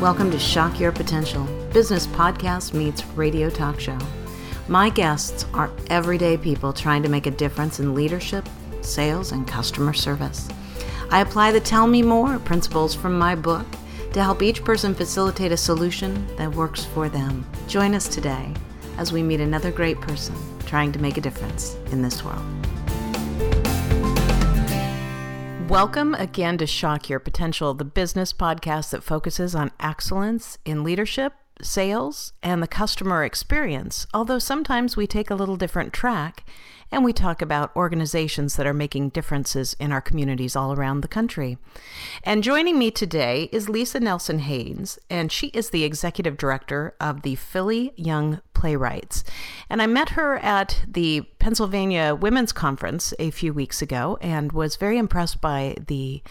Welcome to Shock Your Potential, business podcast meets radio talk show. My guests are everyday people trying to make a difference in leadership, sales, and customer service. I apply the Tell Me More principles from my book to help each person facilitate a solution that works for them. Join us today as we meet another great person trying to make a difference in this world. Welcome again to Shock Your Potential, the business podcast that focuses on excellence in leadership, sales, and the customer experience, although sometimes we take a little different track and we talk about organizations that are making differences in our communities all around the country. And joining me today is Lisa Nelson-Haynes, and she is the executive director of the Philly Young Playwrights. And I met her at the Pennsylvania Women's Conference a few weeks ago and was very impressed by the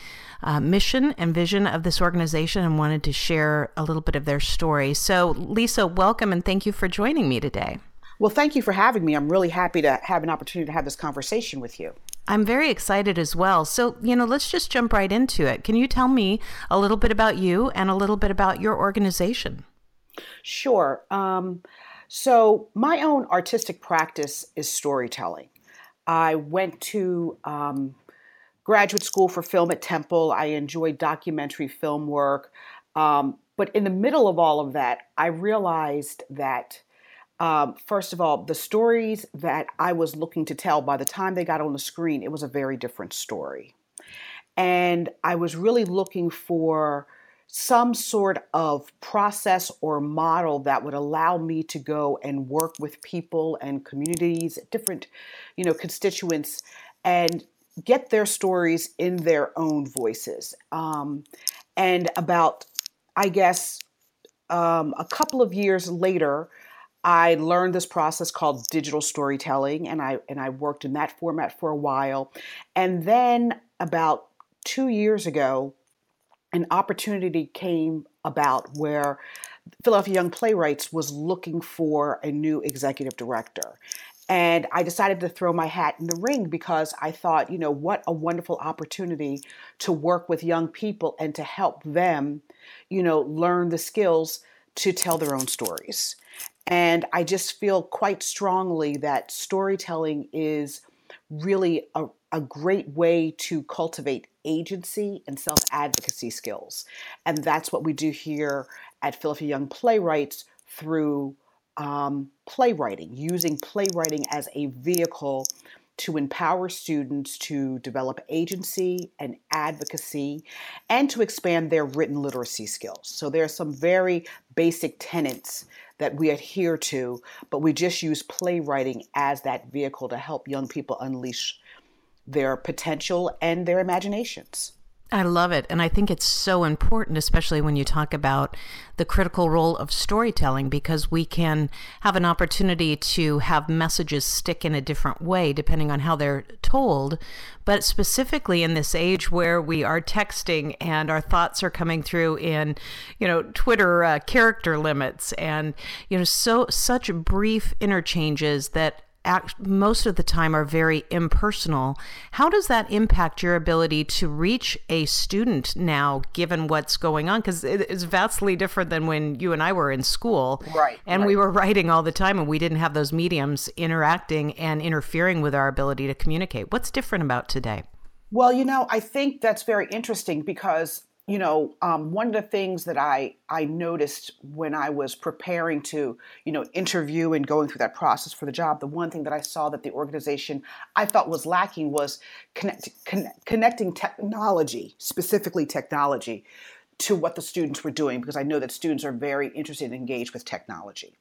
mission and vision of this organization and wanted to share a little bit of their story. So Lisa, welcome and thank you for joining me today. Well, thank you for having me. I'm really happy to have an opportunity to have this conversation with you. I'm very excited as well. So, let's just jump right into it. Can you tell me a little bit about you and a little bit about your organization? Sure. So my own artistic practice is storytelling. I went to graduate school for film at Temple. I enjoyed documentary film work. But in the middle of all of that, I realized that first of all, the stories that I was looking to tell, by the time they got on the screen, it was a very different story. And I was really looking for some sort of process or model that would allow me to go and work with people and communities, different, constituents, and get their stories in their own voices. And about, a couple of years later, I learned this process called digital storytelling, and I worked in that format for a while. And then about 2 years ago, an opportunity came about where Philadelphia Young Playwrights was looking for a new executive director. And I decided to throw my hat in the ring because I thought, what a wonderful opportunity to work with young people and to help them, learn the skills to tell their own stories. And I just feel quite strongly that storytelling is really a great way to cultivate agency and self-advocacy skills. And that's what we do here at Philadelphia Young Playwrights through playwriting, using playwriting as a vehicle to empower students to develop agency and advocacy and to expand their written literacy skills. So there are some very basic tenets that we adhere to, but we just use playwriting as that vehicle to help young people unleash their potential and their imaginations. I love it. And I think it's so important, especially when you talk about the critical role of storytelling, because we can have an opportunity to have messages stick in a different way, depending on how they're told. But specifically in this age where we are texting and our thoughts are coming through in, Twitter character limits and, such brief interchanges that most of the time are very impersonal. How does that impact your ability to reach a student now, given what's going on? Because it is vastly different than when you and I were in school. Right. And right. We were writing all the time and we didn't have those mediums interacting and interfering with our ability to communicate. What's different about today? Well, I think that's very interesting because, one of the things that I noticed when I was preparing to, interview and going through that process for the job, the one thing that I saw that the organization I thought was lacking was connecting technology, specifically technology, to what the students were doing, because I know that students are very interested and engaged with technology.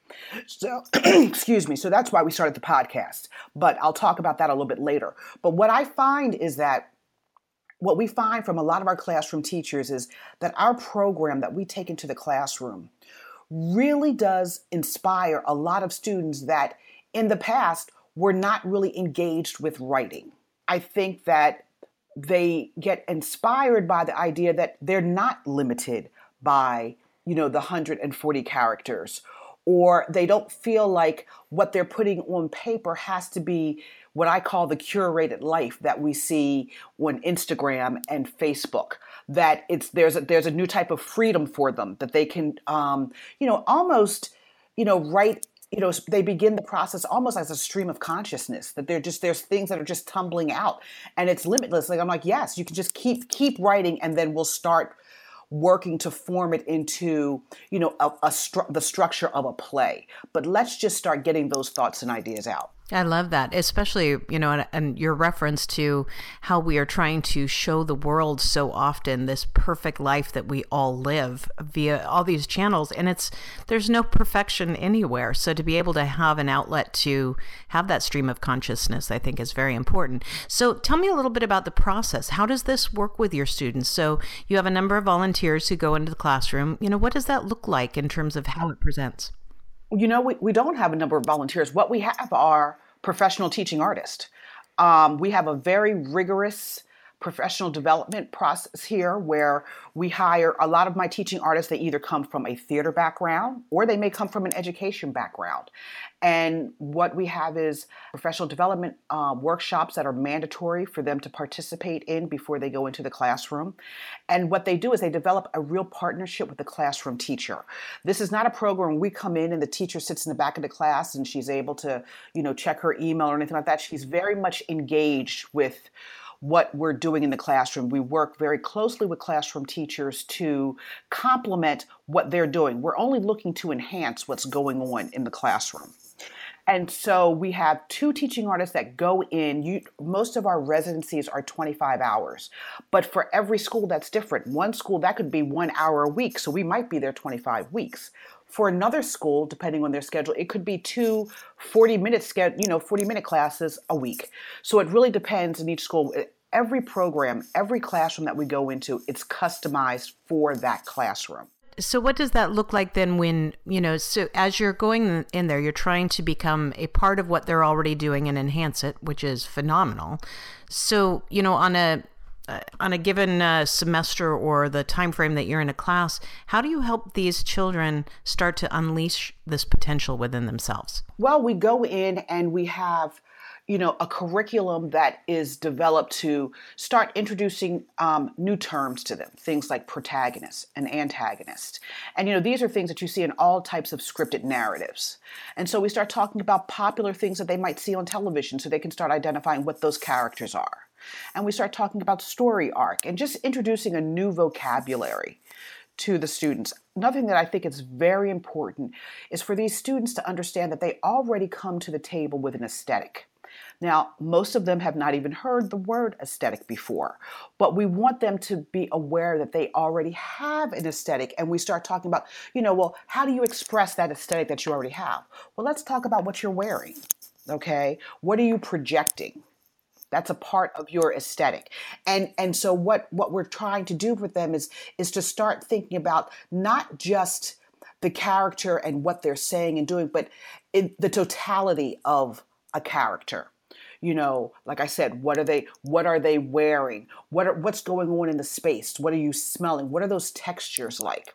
So, excuse me. So that's why we started the podcast, but I'll talk about that a little bit later. But what I find is that what we find from a lot of our classroom teachers is that our program that we take into the classroom really does inspire a lot of students that in the past were not really engaged with writing. I think that they get inspired by the idea that they're not limited by, the 140 characters, or they don't feel like what they're putting on paper has to be what I call the curated life that we see on Instagram and Facebook. That it's there's a new type of freedom for them that they can, they begin the process almost as a stream of consciousness, that there's things that are just tumbling out, and it's limitless. Like, I'm like, yes, you can just keep writing, and then we'll start working to form it into, the structure of a play. But let's just start getting those thoughts and ideas out. I love that, especially, and your reference to how we are trying to show the world so often this perfect life that we all live via all these channels. And there's no perfection anywhere. So to be able to have an outlet to have that stream of consciousness, I think is very important. So tell me a little bit about the process. How does this work with your students? So you have a number of volunteers who go into the classroom. What does that look like in terms of how it presents? We don't have a number of volunteers. What we have are professional teaching artists. We have a very rigorous professional development process here where we hire a lot of my teaching artists. They either come from a theater background or they may come from an education background. And what we have is professional development workshops that are mandatory for them to participate in before they go into the classroom. And what they do is they develop a real partnership with the classroom teacher. This is not a program we come in and the teacher sits in the back of the class and she's able to, check her email or anything like that. She's very much engaged with what we're doing in the classroom. We work very closely with classroom teachers to complement what they're doing. We're only looking to enhance what's going on in the classroom. And so we have two teaching artists that go in. Most of our residencies are 25 hours, but for every school that's different. One school that could be 1 hour a week, so we might be there 25 weeks. For another school, depending on their schedule, it could be two 40-minute classes a week. So it really depends on each school. Every program, every classroom that we go into, it's customized for that classroom. So what does that look like then when, so as you're going in there, you're trying to become a part of what they're already doing and enhance it, which is phenomenal. So, on a given semester or the time frame that you're in a class, how do you help these children start to unleash this potential within themselves? Well, we go in and we have, a curriculum that is developed to start introducing new terms to them, things like protagonist and antagonist. And, these are things that you see in all types of scripted narratives. And so we start talking about popular things that they might see on television so they can start identifying what those characters are. And we start talking about story arc and just introducing a new vocabulary to the students. Another thing that I think is very important is for these students to understand that they already come to the table with an aesthetic. Now, most of them have not even heard the word aesthetic before, but we want them to be aware that they already have an aesthetic. And we start talking about, how do you express that aesthetic that you already have? Well, let's talk about what you're wearing, okay? What are you projecting? That's a part of your aesthetic. And so what we're trying to do with them is to start thinking about not just the character and what they're saying and doing, but the totality of a character. Like I said, what are they wearing? What's going on in the space? What are you smelling? What are those textures like?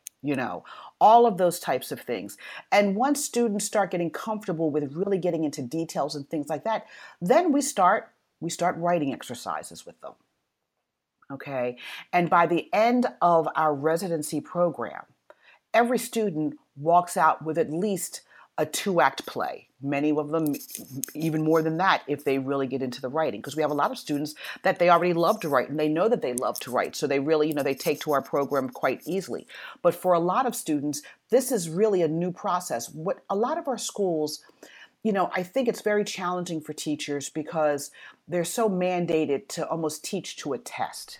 All of those types of things. And once students start getting comfortable with really getting into details and things like that, then we start writing exercises with them, okay? And by the end of our residency program, every student walks out with at least a 2-act play. Many of them, even more than that, if they really get into the writing, because we have a lot of students that they already love to write and they know that they love to write. So they really, they take to our program quite easily. But for a lot of students, this is really a new process. What a lot of our schools, I think it's very challenging for teachers because they're so mandated to almost teach to a test.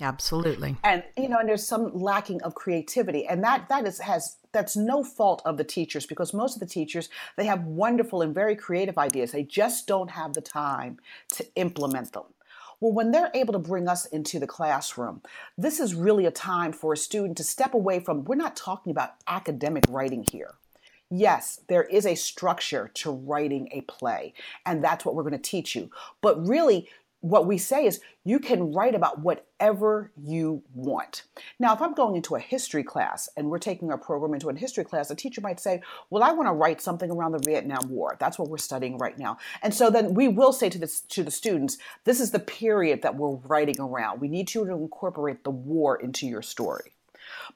Absolutely. And, and there's some lacking of creativity, and that's no fault of the teachers, because most of the teachers, they have wonderful and very creative ideas. They just don't have the time to implement them. Well, when they're able to bring us into the classroom, this is really a time for a student to step away from, we're not talking about academic writing here. Yes, there is a structure to writing a play, and that's what we're going to teach you. But really, what we say is you can write about whatever you want. Now, if I'm going into a history class and we're taking our program into a history class, a teacher might say, well, I want to write something around the Vietnam War. That's what we're studying right now. And so then we will say to the students, this is the period that we're writing around. We need you to incorporate the war into your story.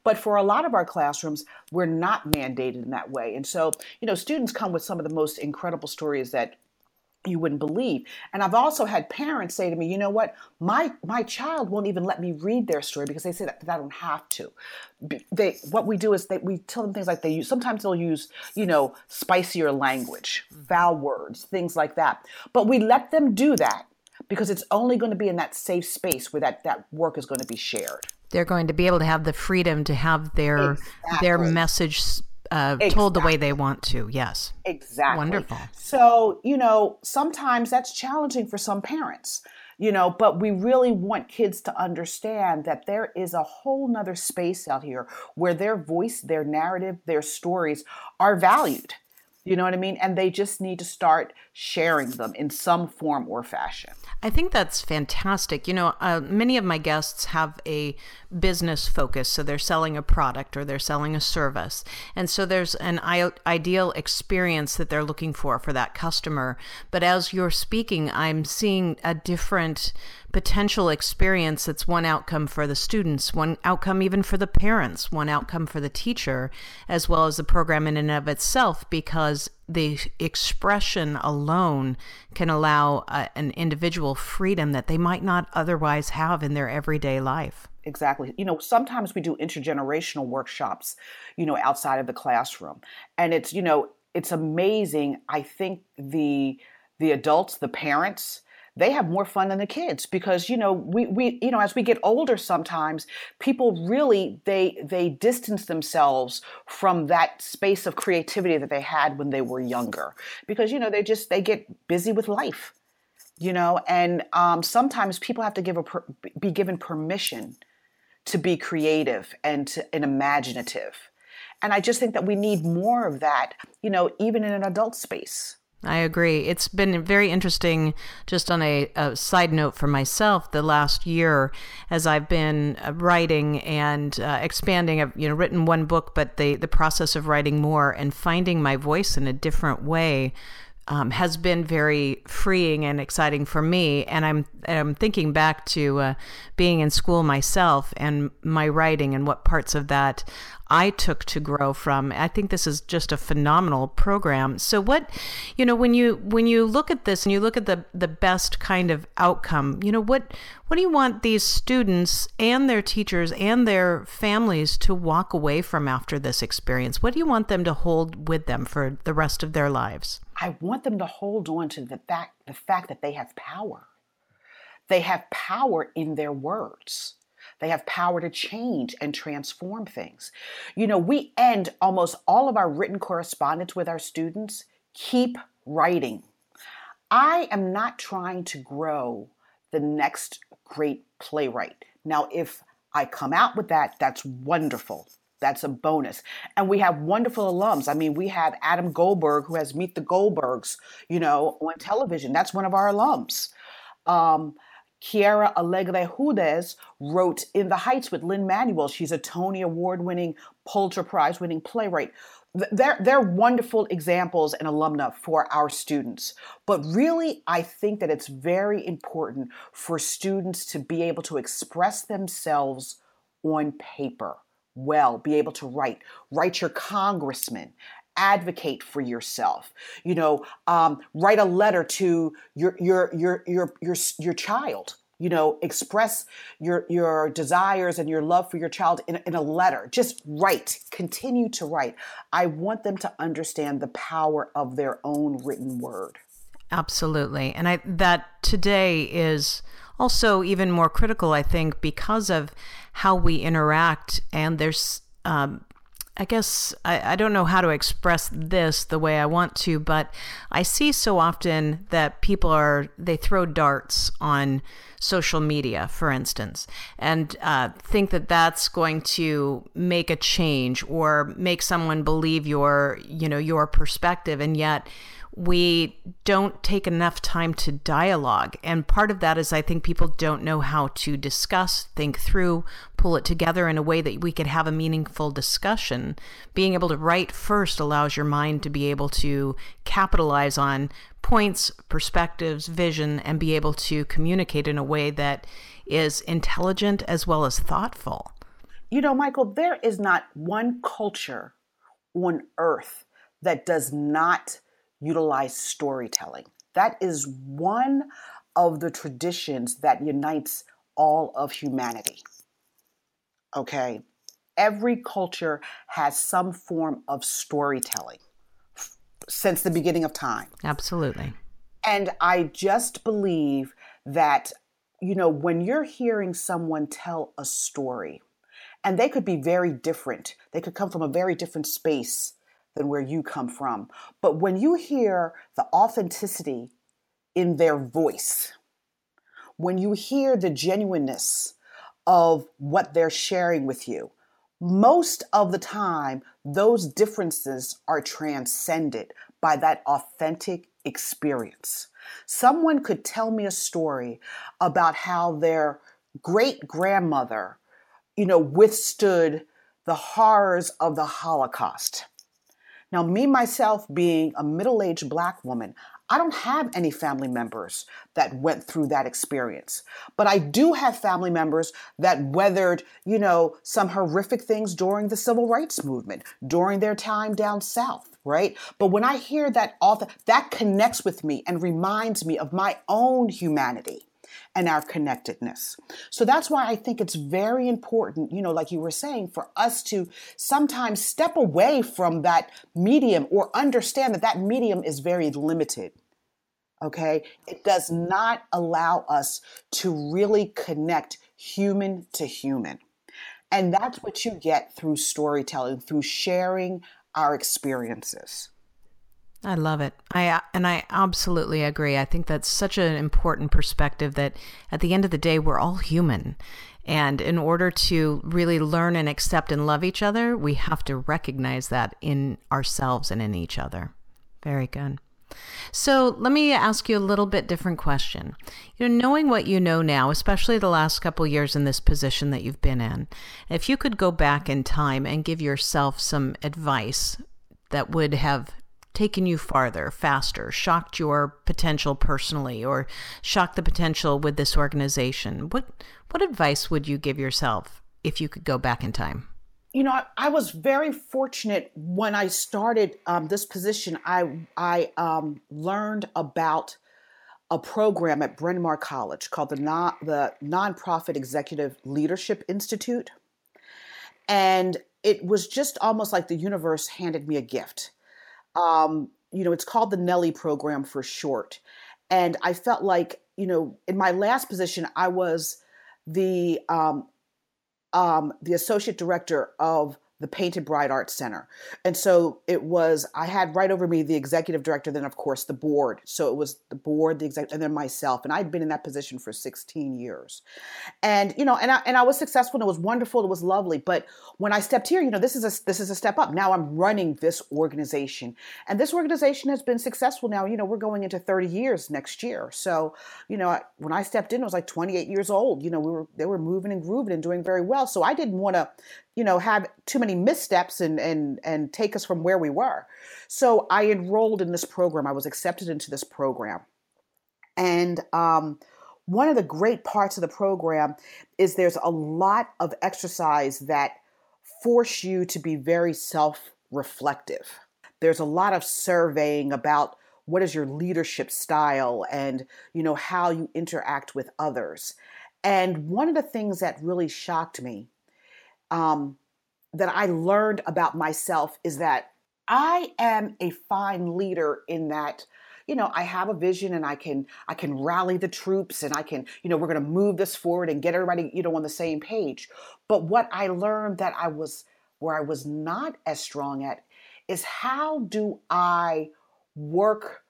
But for a lot of our classrooms, we're not mandated in that way. And so, you know, students come with some of the most incredible stories that you wouldn't believe. And I've also had parents say to me, you know what, my child won't even let me read their story because they say that I don't have to. What we do is that we tell them things like sometimes they'll use, you know, spicier language, vowel words, things like that. But we let them do that because it's only going to be in that safe space where that work is going to be shared. They're going to be able to have the freedom to have their message told the way they want to. Yes. Exactly. Wonderful. So, you know, sometimes that's challenging for some parents, you know, but we really want kids to understand that there is a whole nother space out here where their voice, their narrative, their stories are valued. You know what I mean? And they just need to start sharing them in some form or fashion. I think that's fantastic. You know, many of my guests have a business focus. So they're selling a product or they're selling a service. And so there's an ideal experience that they're looking for that customer. But as you're speaking, I'm seeing a different potential experience that's one outcome for the students, one outcome even for the parents, one outcome for the teacher, as well as the program in and of itself, because the expression alone can allow an individual freedom that they might not otherwise have in their everyday life. Exactly. You know, sometimes we do intergenerational workshops, you know, outside of the classroom. And it's, you know, it's amazing. I think the adults, the parents, they have more fun than the kids because, you know, we you know, as we get older, sometimes people really, they distance themselves from that space of creativity that they had when they were younger because, you know, they get busy with life, you know, and sometimes people have to be given permission to be creative and imaginative. And I just think that we need more of that, you know, even in an adult space. I agree. It's been very interesting, just on a side note for myself, the last year as I've been writing and expanding. I've written one book, but the process of writing more and finding my voice in a different way has been very freeing and exciting for me. And I'm thinking back to being in school myself and my writing and what parts of that I took to grow from. I think this is just a phenomenal program. So what, when you look at this and you look at the best kind of outcome, you know, what do you want these students and their teachers and their families to walk away from after this experience? What do you want them to hold with them for the rest of their lives? I want them to hold on to the fact that they have power. They have power in their words. They have power to change and transform things. You know, we end almost all of our written correspondence with our students. Keep writing. I am not trying to grow the next great playwright. Now, if I come out with that, that's wonderful. That's a bonus. And we have wonderful alums. I mean, we have Adam Goldberg, who has Meet the Goldbergs, you know, on television. That's one of our alums. Quiara Alegría Hudes wrote In the Heights with Lin Manuel. She's a Tony Award-winning, Pulitzer Prize-winning playwright. They're wonderful examples and alumna for our students. But really, I think that it's very important for students to be able to express themselves on paper well, be able to write your congressman, advocate for yourself, you know, write a letter to your child, you know, express your desires and your love for your child in a letter. Just write, continue to write. I want them to understand the power of their own written word. Absolutely. And that today is also even more critical, I think, because of how we interact. And there's, I guess I don't know how to express this the way I want to, but I see so often that people they throw darts on social media, for instance, and think that that's going to make a change or make someone believe your perspective. And yet we don't take enough time to dialogue. And part of that is I think people don't know how to discuss, think through, pull it together in a way that we could have a meaningful discussion. Being able to write first allows your mind to be able to capitalize on points, perspectives, vision, and be able to communicate in a way that is intelligent as well as thoughtful. You know, Michael, there is not one culture on earth that does not utilize storytelling. That is one of the traditions that unites all of humanity. Okay? Every culture has some form of storytelling since the beginning of time. Absolutely. And I just believe that, you know, when you're hearing someone tell a story, and they could be very different, they could come from a very different space than where you come from. But when you hear the authenticity in their voice, when you hear the genuineness of what they're sharing with you, most of the time, those differences are transcended by that authentic experience. Someone could tell me a story about how their great-grandmother, you know, withstood the horrors of the Holocaust. Now, me, myself, being a middle-aged Black woman, I don't have any family members that went through that experience. But I do have family members that weathered, you know, some horrific things during the Civil Rights Movement, during their time down South, right? But when I hear that author, that connects with me and reminds me of my own humanity and our connectedness. So that's why I think it's very important, you know, like you were saying, for us to sometimes step away from that medium or understand that that medium is very limited, okay? It does not allow us to really connect human to human. And that's what you get through storytelling, through sharing our experiences. I love it. I absolutely agree. I think that's such an important perspective that at the end of the day, we're all human. And in order to really learn and accept and love each other, we have to recognize that in ourselves and in each other. Very good. So let me ask you a little bit different question. You know, knowing what you know now, especially the last couple of years in this position that you've been in, if you could go back in time and give yourself some advice that would have taken you farther, faster, shocked your potential personally, or shocked the potential with this organization, what advice would you give yourself if you could go back in time? You know, I was very fortunate when I started this position. I learned about a program at Bryn Mawr College called the Nonprofit Executive Leadership Institute, and it was just almost like the universe handed me a gift. You know, it's called the Nellie program for short. And I felt like, you know, in my last position, I was the associate director of the Painted Bride Arts Center. And so it was, I had right over me the executive director, then of course the board. So it was the board, the executive, and then myself. And I'd been in that position for 16 years. And, you know, and I was successful and it was wonderful. It was lovely. But when I stepped here, you know, this is a step up. Now I'm running this organization, and this organization has been successful now. You know, we're going into 30 years next year. So, you know, when I stepped in, I was like 28 years old. You know, they were moving and grooving and doing very well. So I didn't want to, you know, have too many missteps and take us from where we were. So I enrolled in this program. I was accepted into this program. And one of the great parts of the program is there's a lot of exercise that force you to be very self-reflective. There's a lot of surveying about what is your leadership style and, you know, how you interact with others. And one of the things that really shocked me that I learned about myself is that I am a fine leader in that, you know, I have a vision and I can rally the troops and I can, you know, we're going to move this forward and get everybody, you know, on the same page. But what I learned that I was not as strong at is how do I work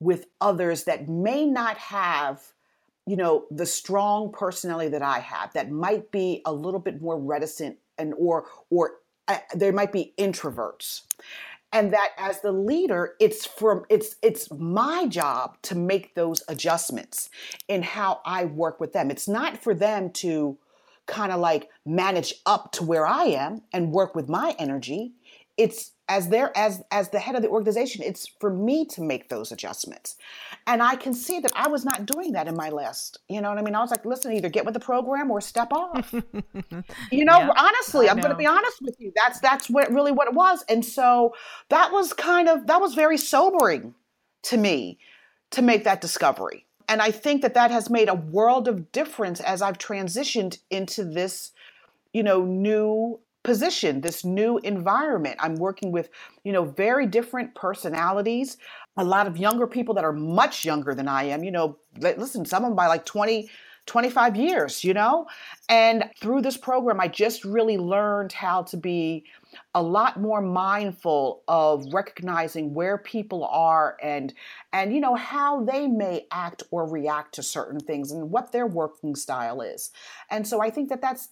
with others that may not have, you know, the strong personality that I have, that might be a little bit more reticent and or they might be introverts. And that as the leader, it's my job to make those adjustments in how I work with them. It's not for them to kind of like manage up to where I am and work with my energy. It's as the head of the organization, it's for me to make those adjustments. And I can see that I was not doing that in my list. You know what I mean? I was like, listen, either get with the program or step off. You know, yeah, honestly, I'm going to be honest with you. That's what it was. And so that was very sobering to me to make that discovery. And I think that has made a world of difference as I've transitioned into this, you know, new position, this new environment. I'm working with, you know, very different personalities, a lot of younger people that are much younger than I am, you know, listen, some of them by like 20, 25 years, you know, and through this program, I just really learned how to be a lot more mindful of recognizing where people are and, you know, how they may act or react to certain things and what their working style is. And so I think that's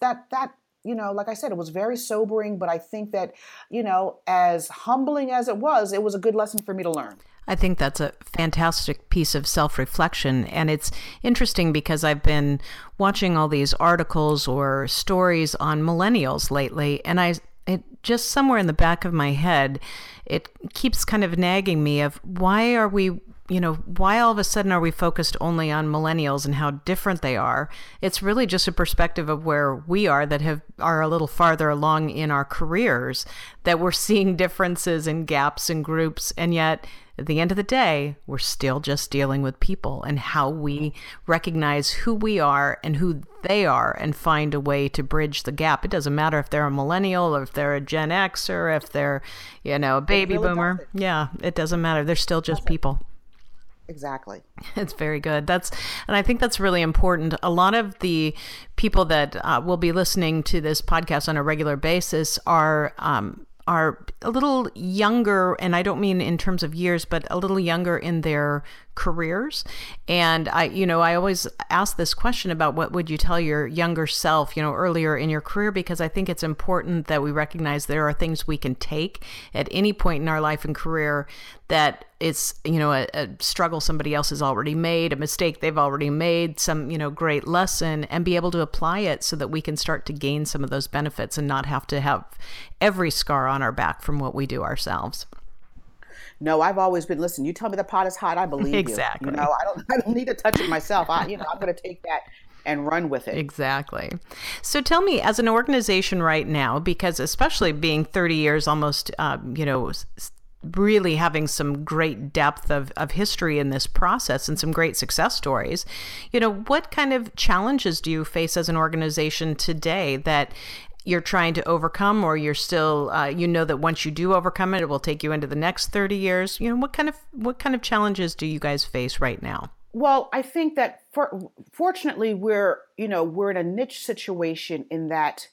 you know, like I said, it was very sobering, but I think that, you know, as humbling as it was a good lesson for me to learn. I think that's a fantastic piece of self-reflection. And it's interesting because I've been watching all these articles or stories on millennials lately. And it just somewhere in the back of my head, it keeps kind of nagging me of why all of a sudden are we focused only on millennials and how different they are? It's really just a perspective of where we are that are a little farther along in our careers, that we're seeing differences and gaps and groups. And yet at the end of the day, we're still just dealing with people and how we recognize who we are and who they are and find a way to bridge the gap. It doesn't matter if they're a millennial or if they're a Gen X or if they're, you know, a baby boomer. Yeah, it doesn't matter. They're still just people. Exactly. It's very good. And I think that's really important. A lot of the people that will be listening to this podcast on a regular basis are a little younger, and I don't mean in terms of years, but a little younger in their careers. And I always ask this question about what would you tell your younger self, you know, earlier in your career, because I think it's important that we recognize there are things we can take at any point in our life and career that it's, you know, a struggle somebody else has already made, a mistake they've already made, some, you know, great lesson, and be able to apply it so that we can start to gain some of those benefits and not have to have every scar on our back from what we do ourselves. No, I've always been, listen, you tell me the pot is hot, I believe you. Exactly. You know, I don't need to touch it myself. I'm going to take that and run with it. Exactly. So tell me, as an organization right now, because especially being 30 years almost, you know, really having some great depth of history in this process and some great success stories, you know, what kind of challenges do you face as an organization today that you're trying to overcome, or you're still, you know, that once you do overcome it, it will take you into the next 30 years? You know, what kind of challenges do you guys face right now? Well, I think that fortunately we're in a niche situation in that,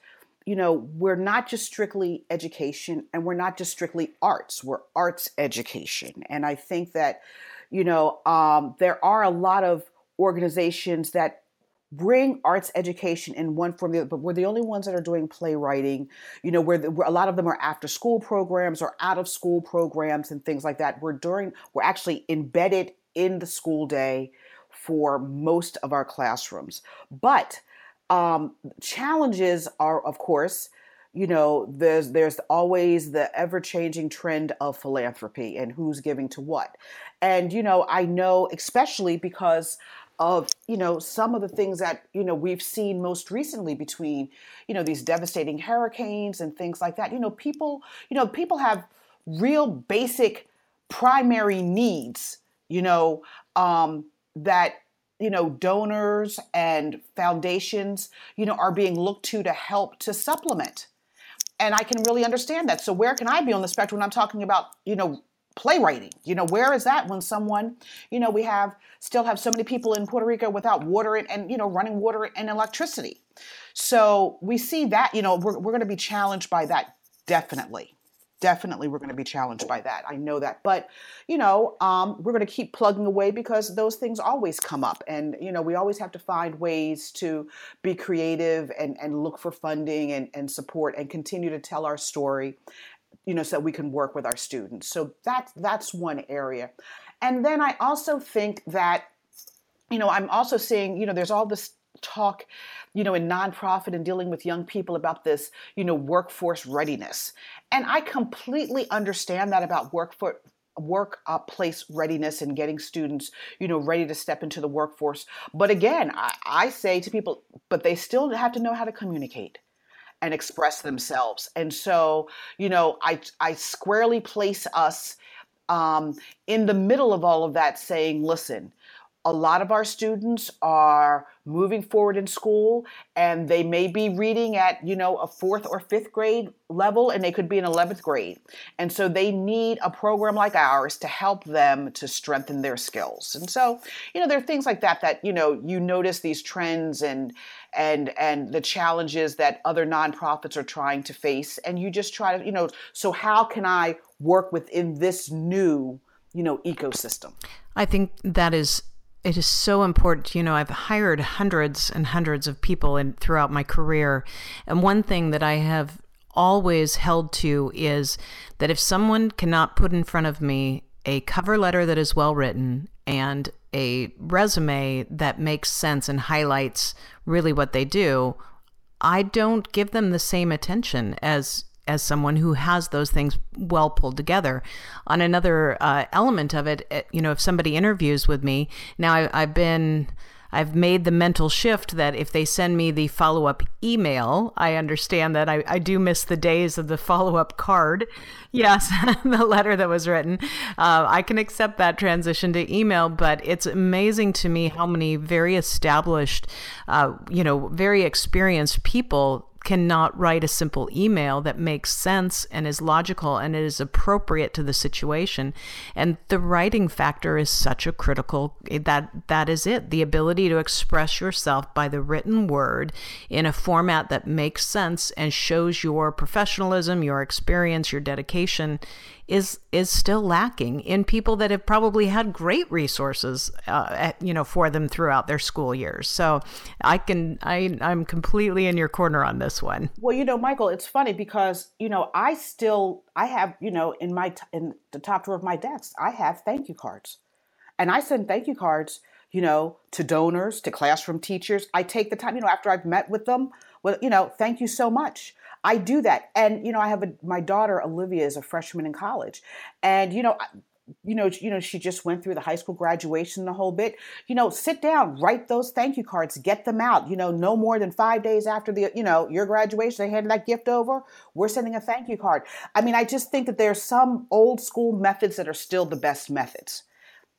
you know, we're not just strictly education and we're not just strictly arts, we're arts education. And I think that, you know, there are a lot of organizations that bring arts education in one form or the other, but we're the only ones that are doing playwriting. You know, where a lot of them are after school programs or out of school programs and things like that. We're actually embedded in the school day for most of our classrooms. But challenges are, of course, you know, there's always the ever-changing trend of philanthropy and who's giving to what. And, you know, I know, especially because of, you know, some of the things that, you know, we've seen most recently between, you know, these devastating hurricanes and things like that, you know, people have real basic primary needs, you know, that, you know, donors and foundations, you know, are being looked to help to supplement. And I can really understand that. So where can I be on the spectrum when I'm talking about, you know, playwriting? You know, where is that when someone, you know, we still have so many people in Puerto Rico without water and you know, running water and electricity. So we see that, you know, we're going to be challenged by that. Definitely we're going to be challenged by that. I know that. But, you know, we're going to keep plugging away because those things always come up. And, you know, we always have to find ways to be creative and look for funding and support and continue to tell our story you know, so that we can work with our students. So that's one area. And then I also think that, you know, I'm also seeing, you know, there's all this talk, you know, in nonprofit and dealing with young people about this, you know, workforce readiness. And I completely understand that about workplace readiness and getting students, you know, ready to step into the workforce. But again, I say to people, but they still have to know how to communicate and express themselves. And so, you know, I squarely place us in the middle of all of that, saying, listen, a lot of our students are moving forward in school, and they may be reading at, you know, a 4th or 5th grade level, and they could be in 11th grade. And so they need a program like ours to help them to strengthen their skills. And so, you know, there are things like that, you know, you notice these trends and the challenges that other nonprofits are trying to face. And you just try to, you know, so how can I work within this new, you know, ecosystem? I think it is so important. You know, I've hired hundreds and hundreds of people throughout my career. And one thing that I have always held to is that if someone cannot put in front of me a cover letter that is well written and a resume that makes sense and highlights really what they do, I don't give them the same attention as someone who has those things well pulled together. On another element of it, you know, if somebody interviews with me, now I've made the mental shift that if they send me the follow-up email, I understand that I do miss the days of the follow-up card. Yes, the letter that was written. I can accept that transition to email, but it's amazing to me how many very established, you know, very experienced people cannot write a simple email that makes sense and is logical and is appropriate to the situation. And the writing factor is such a critical, that is it. The ability to express yourself by the written word in a format that makes sense and shows your professionalism, your experience, your dedication is still lacking in people that have probably had great resources, you know, for them throughout their school years. So I'm completely in your corner on this one. Well, you know, Michael, it's funny because, you know, I have, you know, in the top drawer of my desk, I have thank you cards, and I send thank you cards, you know, to donors, to classroom teachers. I take the time, you know, after I've met with them, well, you know, thank you so much. I do that. And, you know, I have my daughter, Olivia, is a freshman in college. And, you know, she just went through the high school graduation, the whole bit. You know, sit down, write those thank you cards, get them out. You know, no more than 5 days after you know, your graduation, they handed that gift over. We're sending a thank you card. I mean, I just think that there's some old school methods that are still the best methods,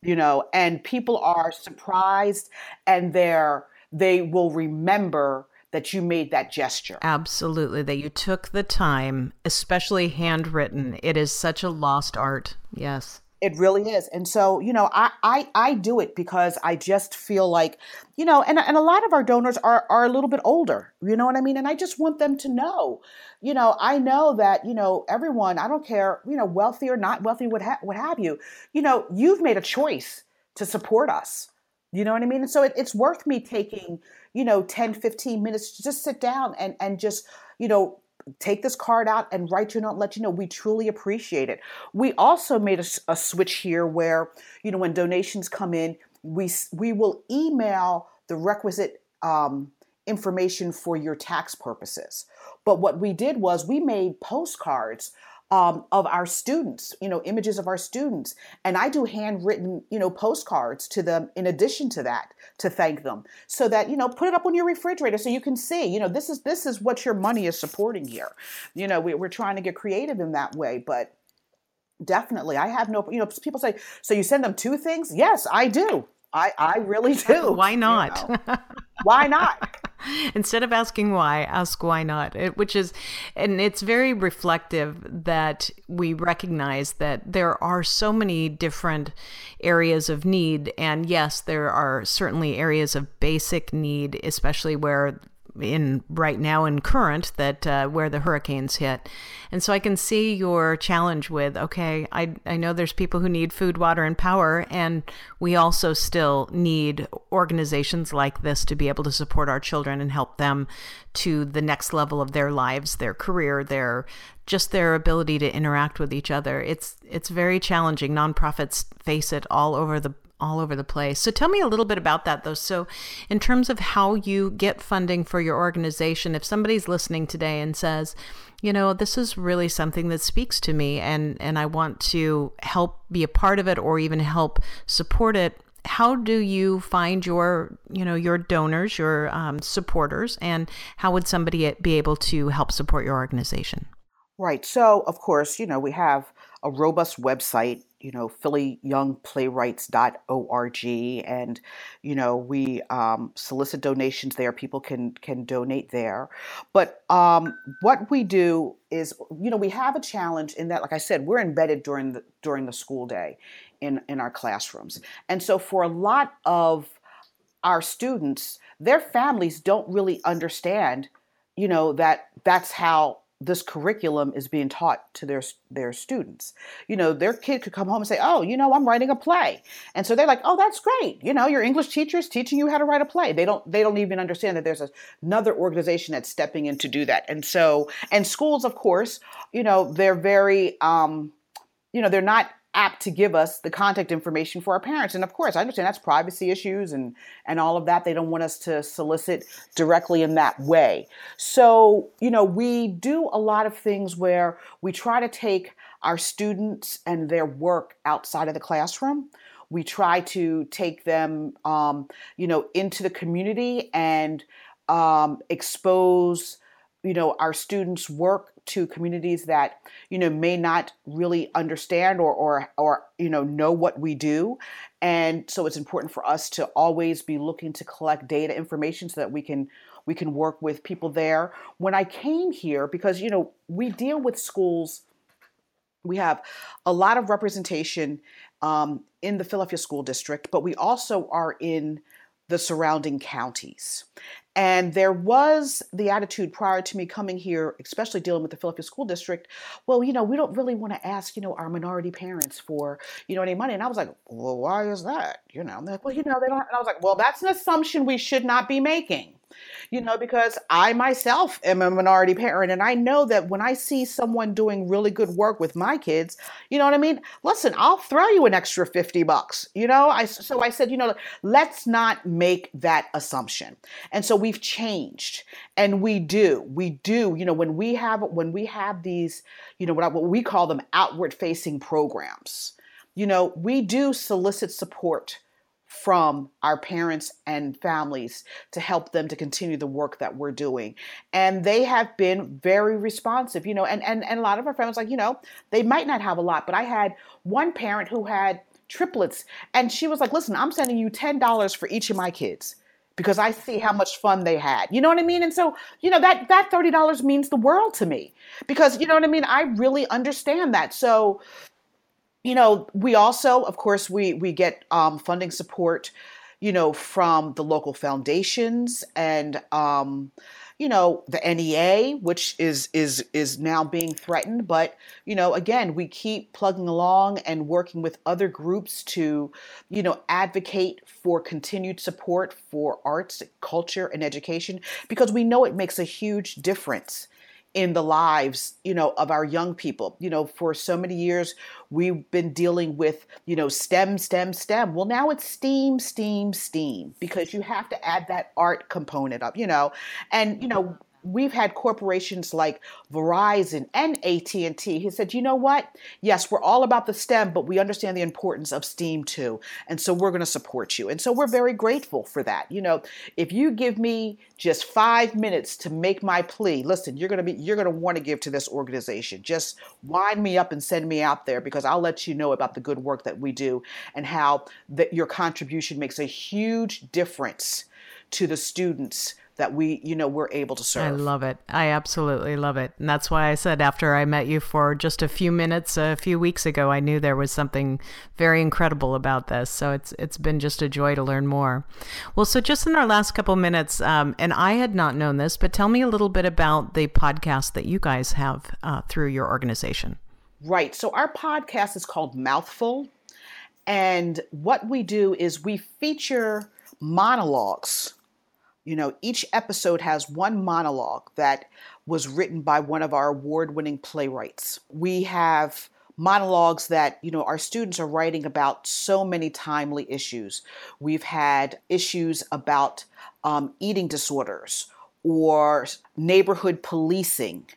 you know, and people are surprised, and they will remember that you made that gesture. Absolutely. That you took the time, especially handwritten. It is such a lost art. Yes. It really is. And so, you know, I do it because I just feel like, you know, and a lot of our donors are a little bit older, you know what I mean? And I just want them to know, you know, I know that, you know, everyone, I don't care, you know, wealthy or not wealthy, what have you, you know, you've made a choice to support us. You know what I mean? And so it's worth me taking, you know, 10, 15 minutes to just sit down and just, you know, take this card out and write you a note, let you know we truly appreciate it. We also made a switch here where, you know, when donations come in, we will email the requisite information for your tax purposes. But what we did was we made postcards of our students, you know, images of our students. And I do handwritten, you know, postcards to them in addition to that, to thank them, so that, you know, put it up on your refrigerator so you can see, you know, this is what your money is supporting here. You know, we're trying to get creative in that way, but definitely I have no, you know, people say, so you send them two things? Yes, I do. I really do. Why not? You know? Why not? Instead of asking why, ask why not, and it's very reflective that we recognize that there are so many different areas of need. And yes, there are certainly areas of basic need, especially where in right now and current that where the hurricanes hit. And so I can see your challenge with, okay, I know there's people who need food, water, and power, and we also still need organizations like this to be able to support our children and help them to the next level of their lives, their career, their ability to interact with each other. It's very challenging. Nonprofits face it all over the place. So tell me a little bit about that, though. So in terms of how you get funding for your organization, if somebody's listening today and says, you know, this is really something that speaks to me and I want to help be a part of it or even help support it, how do you find your donors, your supporters, and how would somebody be able to help support your organization? Right. So, of course, we have a robust website, phillyyoungplaywrights.org. And, we solicit donations there. People can donate there. But what we do is, we have a challenge in that, like I said, we're embedded during the school day in our classrooms. And so for a lot of our students, their families don't really understand, that that's how this curriculum is being taught to their students. Their kid could come home and say, oh, I'm writing a play. And so they're like, oh, that's great. Your English teacher is teaching you how to write a play. They don't even understand that there's another organization that's stepping in to do that. And so, and schools, of course, they're very, they're not apt to give us the contact information for our parents. And of course, I understand that's privacy issues and all of that. They don't want us to solicit directly in that way. So, we do a lot of things where we try to take our students and their work outside of the classroom. We try to take them, into the community and expose our students' work to communities that, may not really understand or know what we do. And so it's important for us to always be looking to collect data information so that we can work with people there. When I came here, because, we deal with schools, we have a lot of representation in the Philadelphia School District, but we also are in the surrounding counties. And there was the attitude prior to me coming here, especially dealing with the Philadelphia School District, well, we don't really want to ask, our minority parents for, any money. And I was like, well, why is that? And they're like, well, they don't. And I was like, well, that's an assumption we should not be making, because I myself am a minority parent. And I know that when I see someone doing really good work with my kids, listen, I'll throw you an extra $50, So I said, let's not make that assumption. And so we've changed, and we do, when we have these, what we call them outward facing programs, we do solicit support from our parents and families to help them to continue the work that we're doing. And they have been very responsive, and a lot of our families, like, they might not have a lot, but I had one parent who had triplets, and she was like, listen, I'm sending you $10 for each of my kids because I see how much fun they had. You know what I mean? And so, that $30 means the world to me because, I really understand that. So, we also, of course, we get funding support, from the local foundations and, the NEA, which is now being threatened. But, again, we keep plugging along and working with other groups to, advocate for continued support for arts, culture, and education, because we know it makes a huge difference in the lives, of our young people. For so many years, we've been dealing with, STEM. Well, now it's STEAM, because you have to add that art component up, and, we've had corporations like Verizon and AT&T. He said, you know what? Yes, we're all about the STEM, but we understand the importance of STEAM too. And so we're going to support you. And so we're very grateful for that. If you give me just 5 minutes to make my plea, listen, you're going to want to give to this organization. Just wind me up and send me out there, because I'll let you know about the good work that we do and how that your contribution makes a huge difference to the students that we, you know, we're able to serve. I love it. I absolutely love it. And that's why I said after I met you for just a few minutes, a few weeks ago, I knew there was something very incredible about this. So it's been just a joy to learn more. Well, so just in our last couple minutes, and I had not known this, but tell me a little bit about the podcast that you guys have through your organization. Right. So our podcast is called Mouthful. And what we do is we feature monologues. You know, each episode has one monologue that was written by one of our award-winning playwrights. We have monologues that, you know, our students are writing about so many timely issues. We've had issues about eating disorders or neighborhood policing,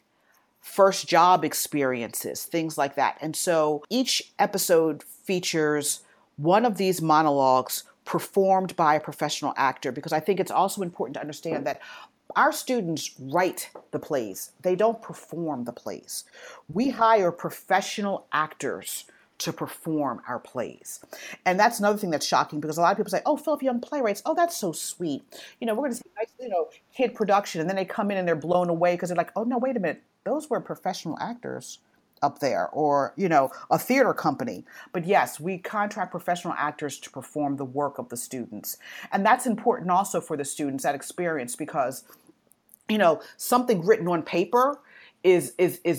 first job experiences, things like that. And so each episode features one of these monologues performed by a professional actor, because I think it's also important to understand that our students write the plays. They don't perform the plays. We hire professional actors to perform our plays. And that's another thing that's shocking, because a lot of people say, oh, Philadelphia Young Playwrights, oh, that's so sweet. You know, we're going to see a nice, you know, kid production. And then they come in and they're blown away because they're like, oh, no, wait a minute. Those were professional actors up there, or, you know, a theater company. But yes, we contract professional actors to perform the work of the students. And that's important also for the students, that experience, because, you know, something written on paper is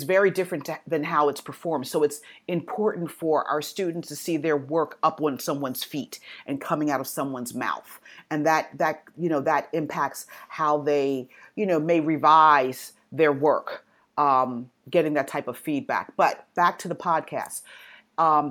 very different than how it's performed. So it's important for our students to see their work up on someone's feet and coming out of someone's mouth. And that, you know, that impacts how they, you know, may revise their work. Getting that type of feedback. But back to the podcast.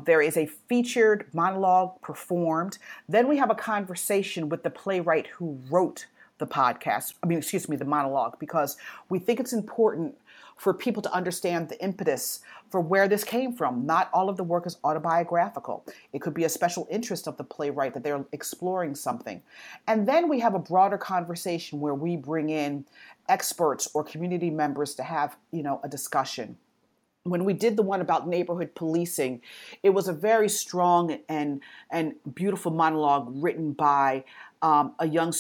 There is a featured monologue performed. Then we have a conversation with the playwright who wrote the podcast. The monologue, because we think it's important for people to understand the impetus for where this came from. Not all of the work is autobiographical. It could be a special interest of the playwright that they're exploring something. And then we have a broader conversation where we bring in experts or community members to have, you know, a discussion. When we did the one about neighborhood policing, it was a very strong and beautiful monologue written by a high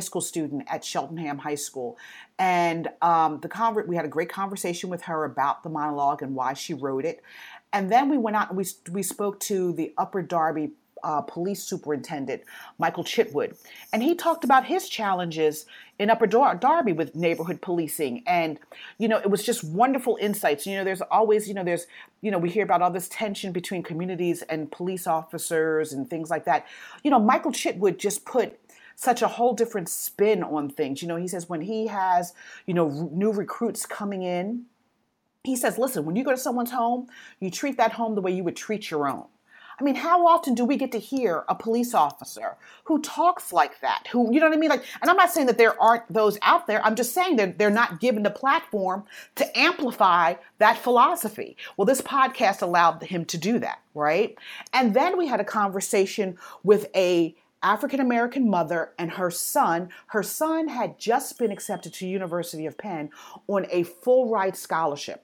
school student at Cheltenham High School. And we had a great conversation with her about the monologue and why she wrote it. And then we went out and we spoke to the Upper Darby police superintendent, Michael Chitwood. And he talked about his challenges in Upper Darby with neighborhood policing. And, you know, it was just wonderful insights. You know, there's always, you know, we hear about all this tension between communities and police officers and things like that. You know, Michael Chitwood just put such a whole different spin on things. You know, he says when he has, you know, new recruits coming in, he says, listen, when you go to someone's home, you treat that home the way you would treat your own. I mean, how often do we get to hear a police officer who talks like that? Who, you know what I mean? Like, and I'm not saying that there aren't those out there. I'm just saying that they're not given the platform to amplify that philosophy. Well, this podcast allowed him to do that, right? And then we had a conversation with a African-American mother and her son. Her son had just been accepted to University of Penn on a full ride scholarship.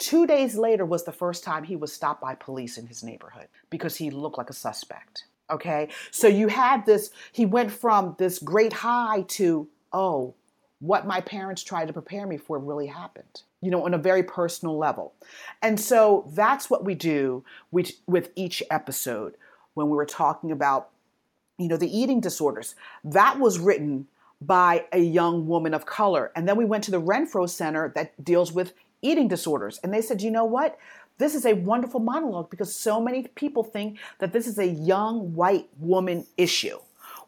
2 days later was the first time he was stopped by police in his neighborhood because he looked like a suspect. Okay. So you had this, he went from this great high to, oh, what my parents tried to prepare me for really happened, you know, on a very personal level. And so that's what we do with each episode. When we were talking about, you know, the eating disorders, that was written by a young woman of color. And then we went to the Renfro Center that deals with eating disorders. And they said, you know what? This is a wonderful monologue because so many people think that this is a young white woman issue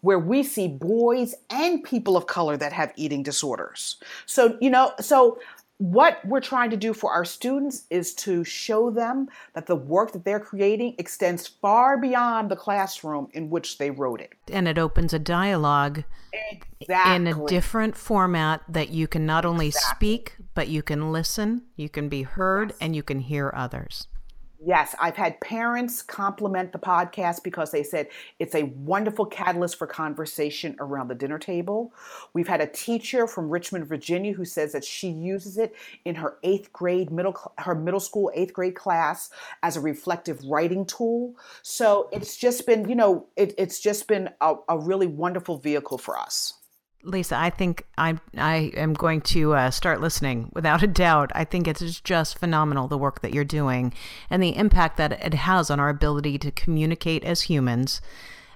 where we see boys and people of color that have eating disorders. So, you know, so what we're trying to do for our students is to show them that the work that they're creating extends far beyond the classroom in which they wrote it. And it opens a dialogue in a different format that you can not only speak, but you can listen, you can be heard, and you can hear others. Yes, I've had parents compliment the podcast because they said it's a wonderful catalyst for conversation around the dinner table. We've had a teacher from Richmond, Virginia, who says that she uses it in her middle school eighth grade class as a reflective writing tool. So it's just been, you know, it's just been a really wonderful vehicle for us. Lisa, I think I am going to start listening without a doubt. I think it is just phenomenal, the work that you're doing and the impact that it has on our ability to communicate as humans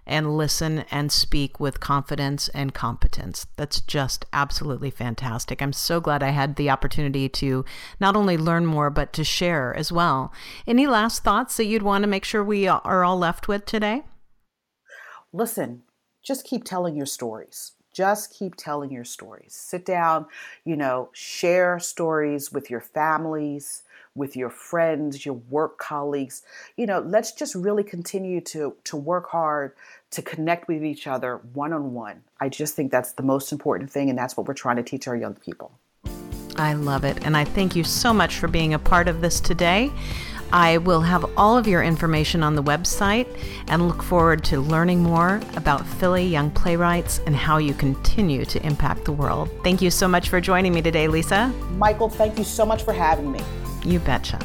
and listen and speak with confidence and competence. That's just absolutely fantastic. I'm so glad I had the opportunity to not only learn more, but to share as well. Any last thoughts that you'd want to make sure we are all left with today? Listen, just keep telling your stories. Just keep telling your stories. Sit down, share stories with your families, with your friends, your work colleagues. Let's just really continue to work hard to connect with each other one-on-one. I just think that's the most important thing, and that's what we're trying to teach our young people. I love it. And I thank you so much for being a part of this today. I will have all of your information on the website and look forward to learning more about Philly Young Playwrights and how you continue to impact the world. Thank you so much for joining me today, Lisa. Michael, thank you so much for having me. You betcha.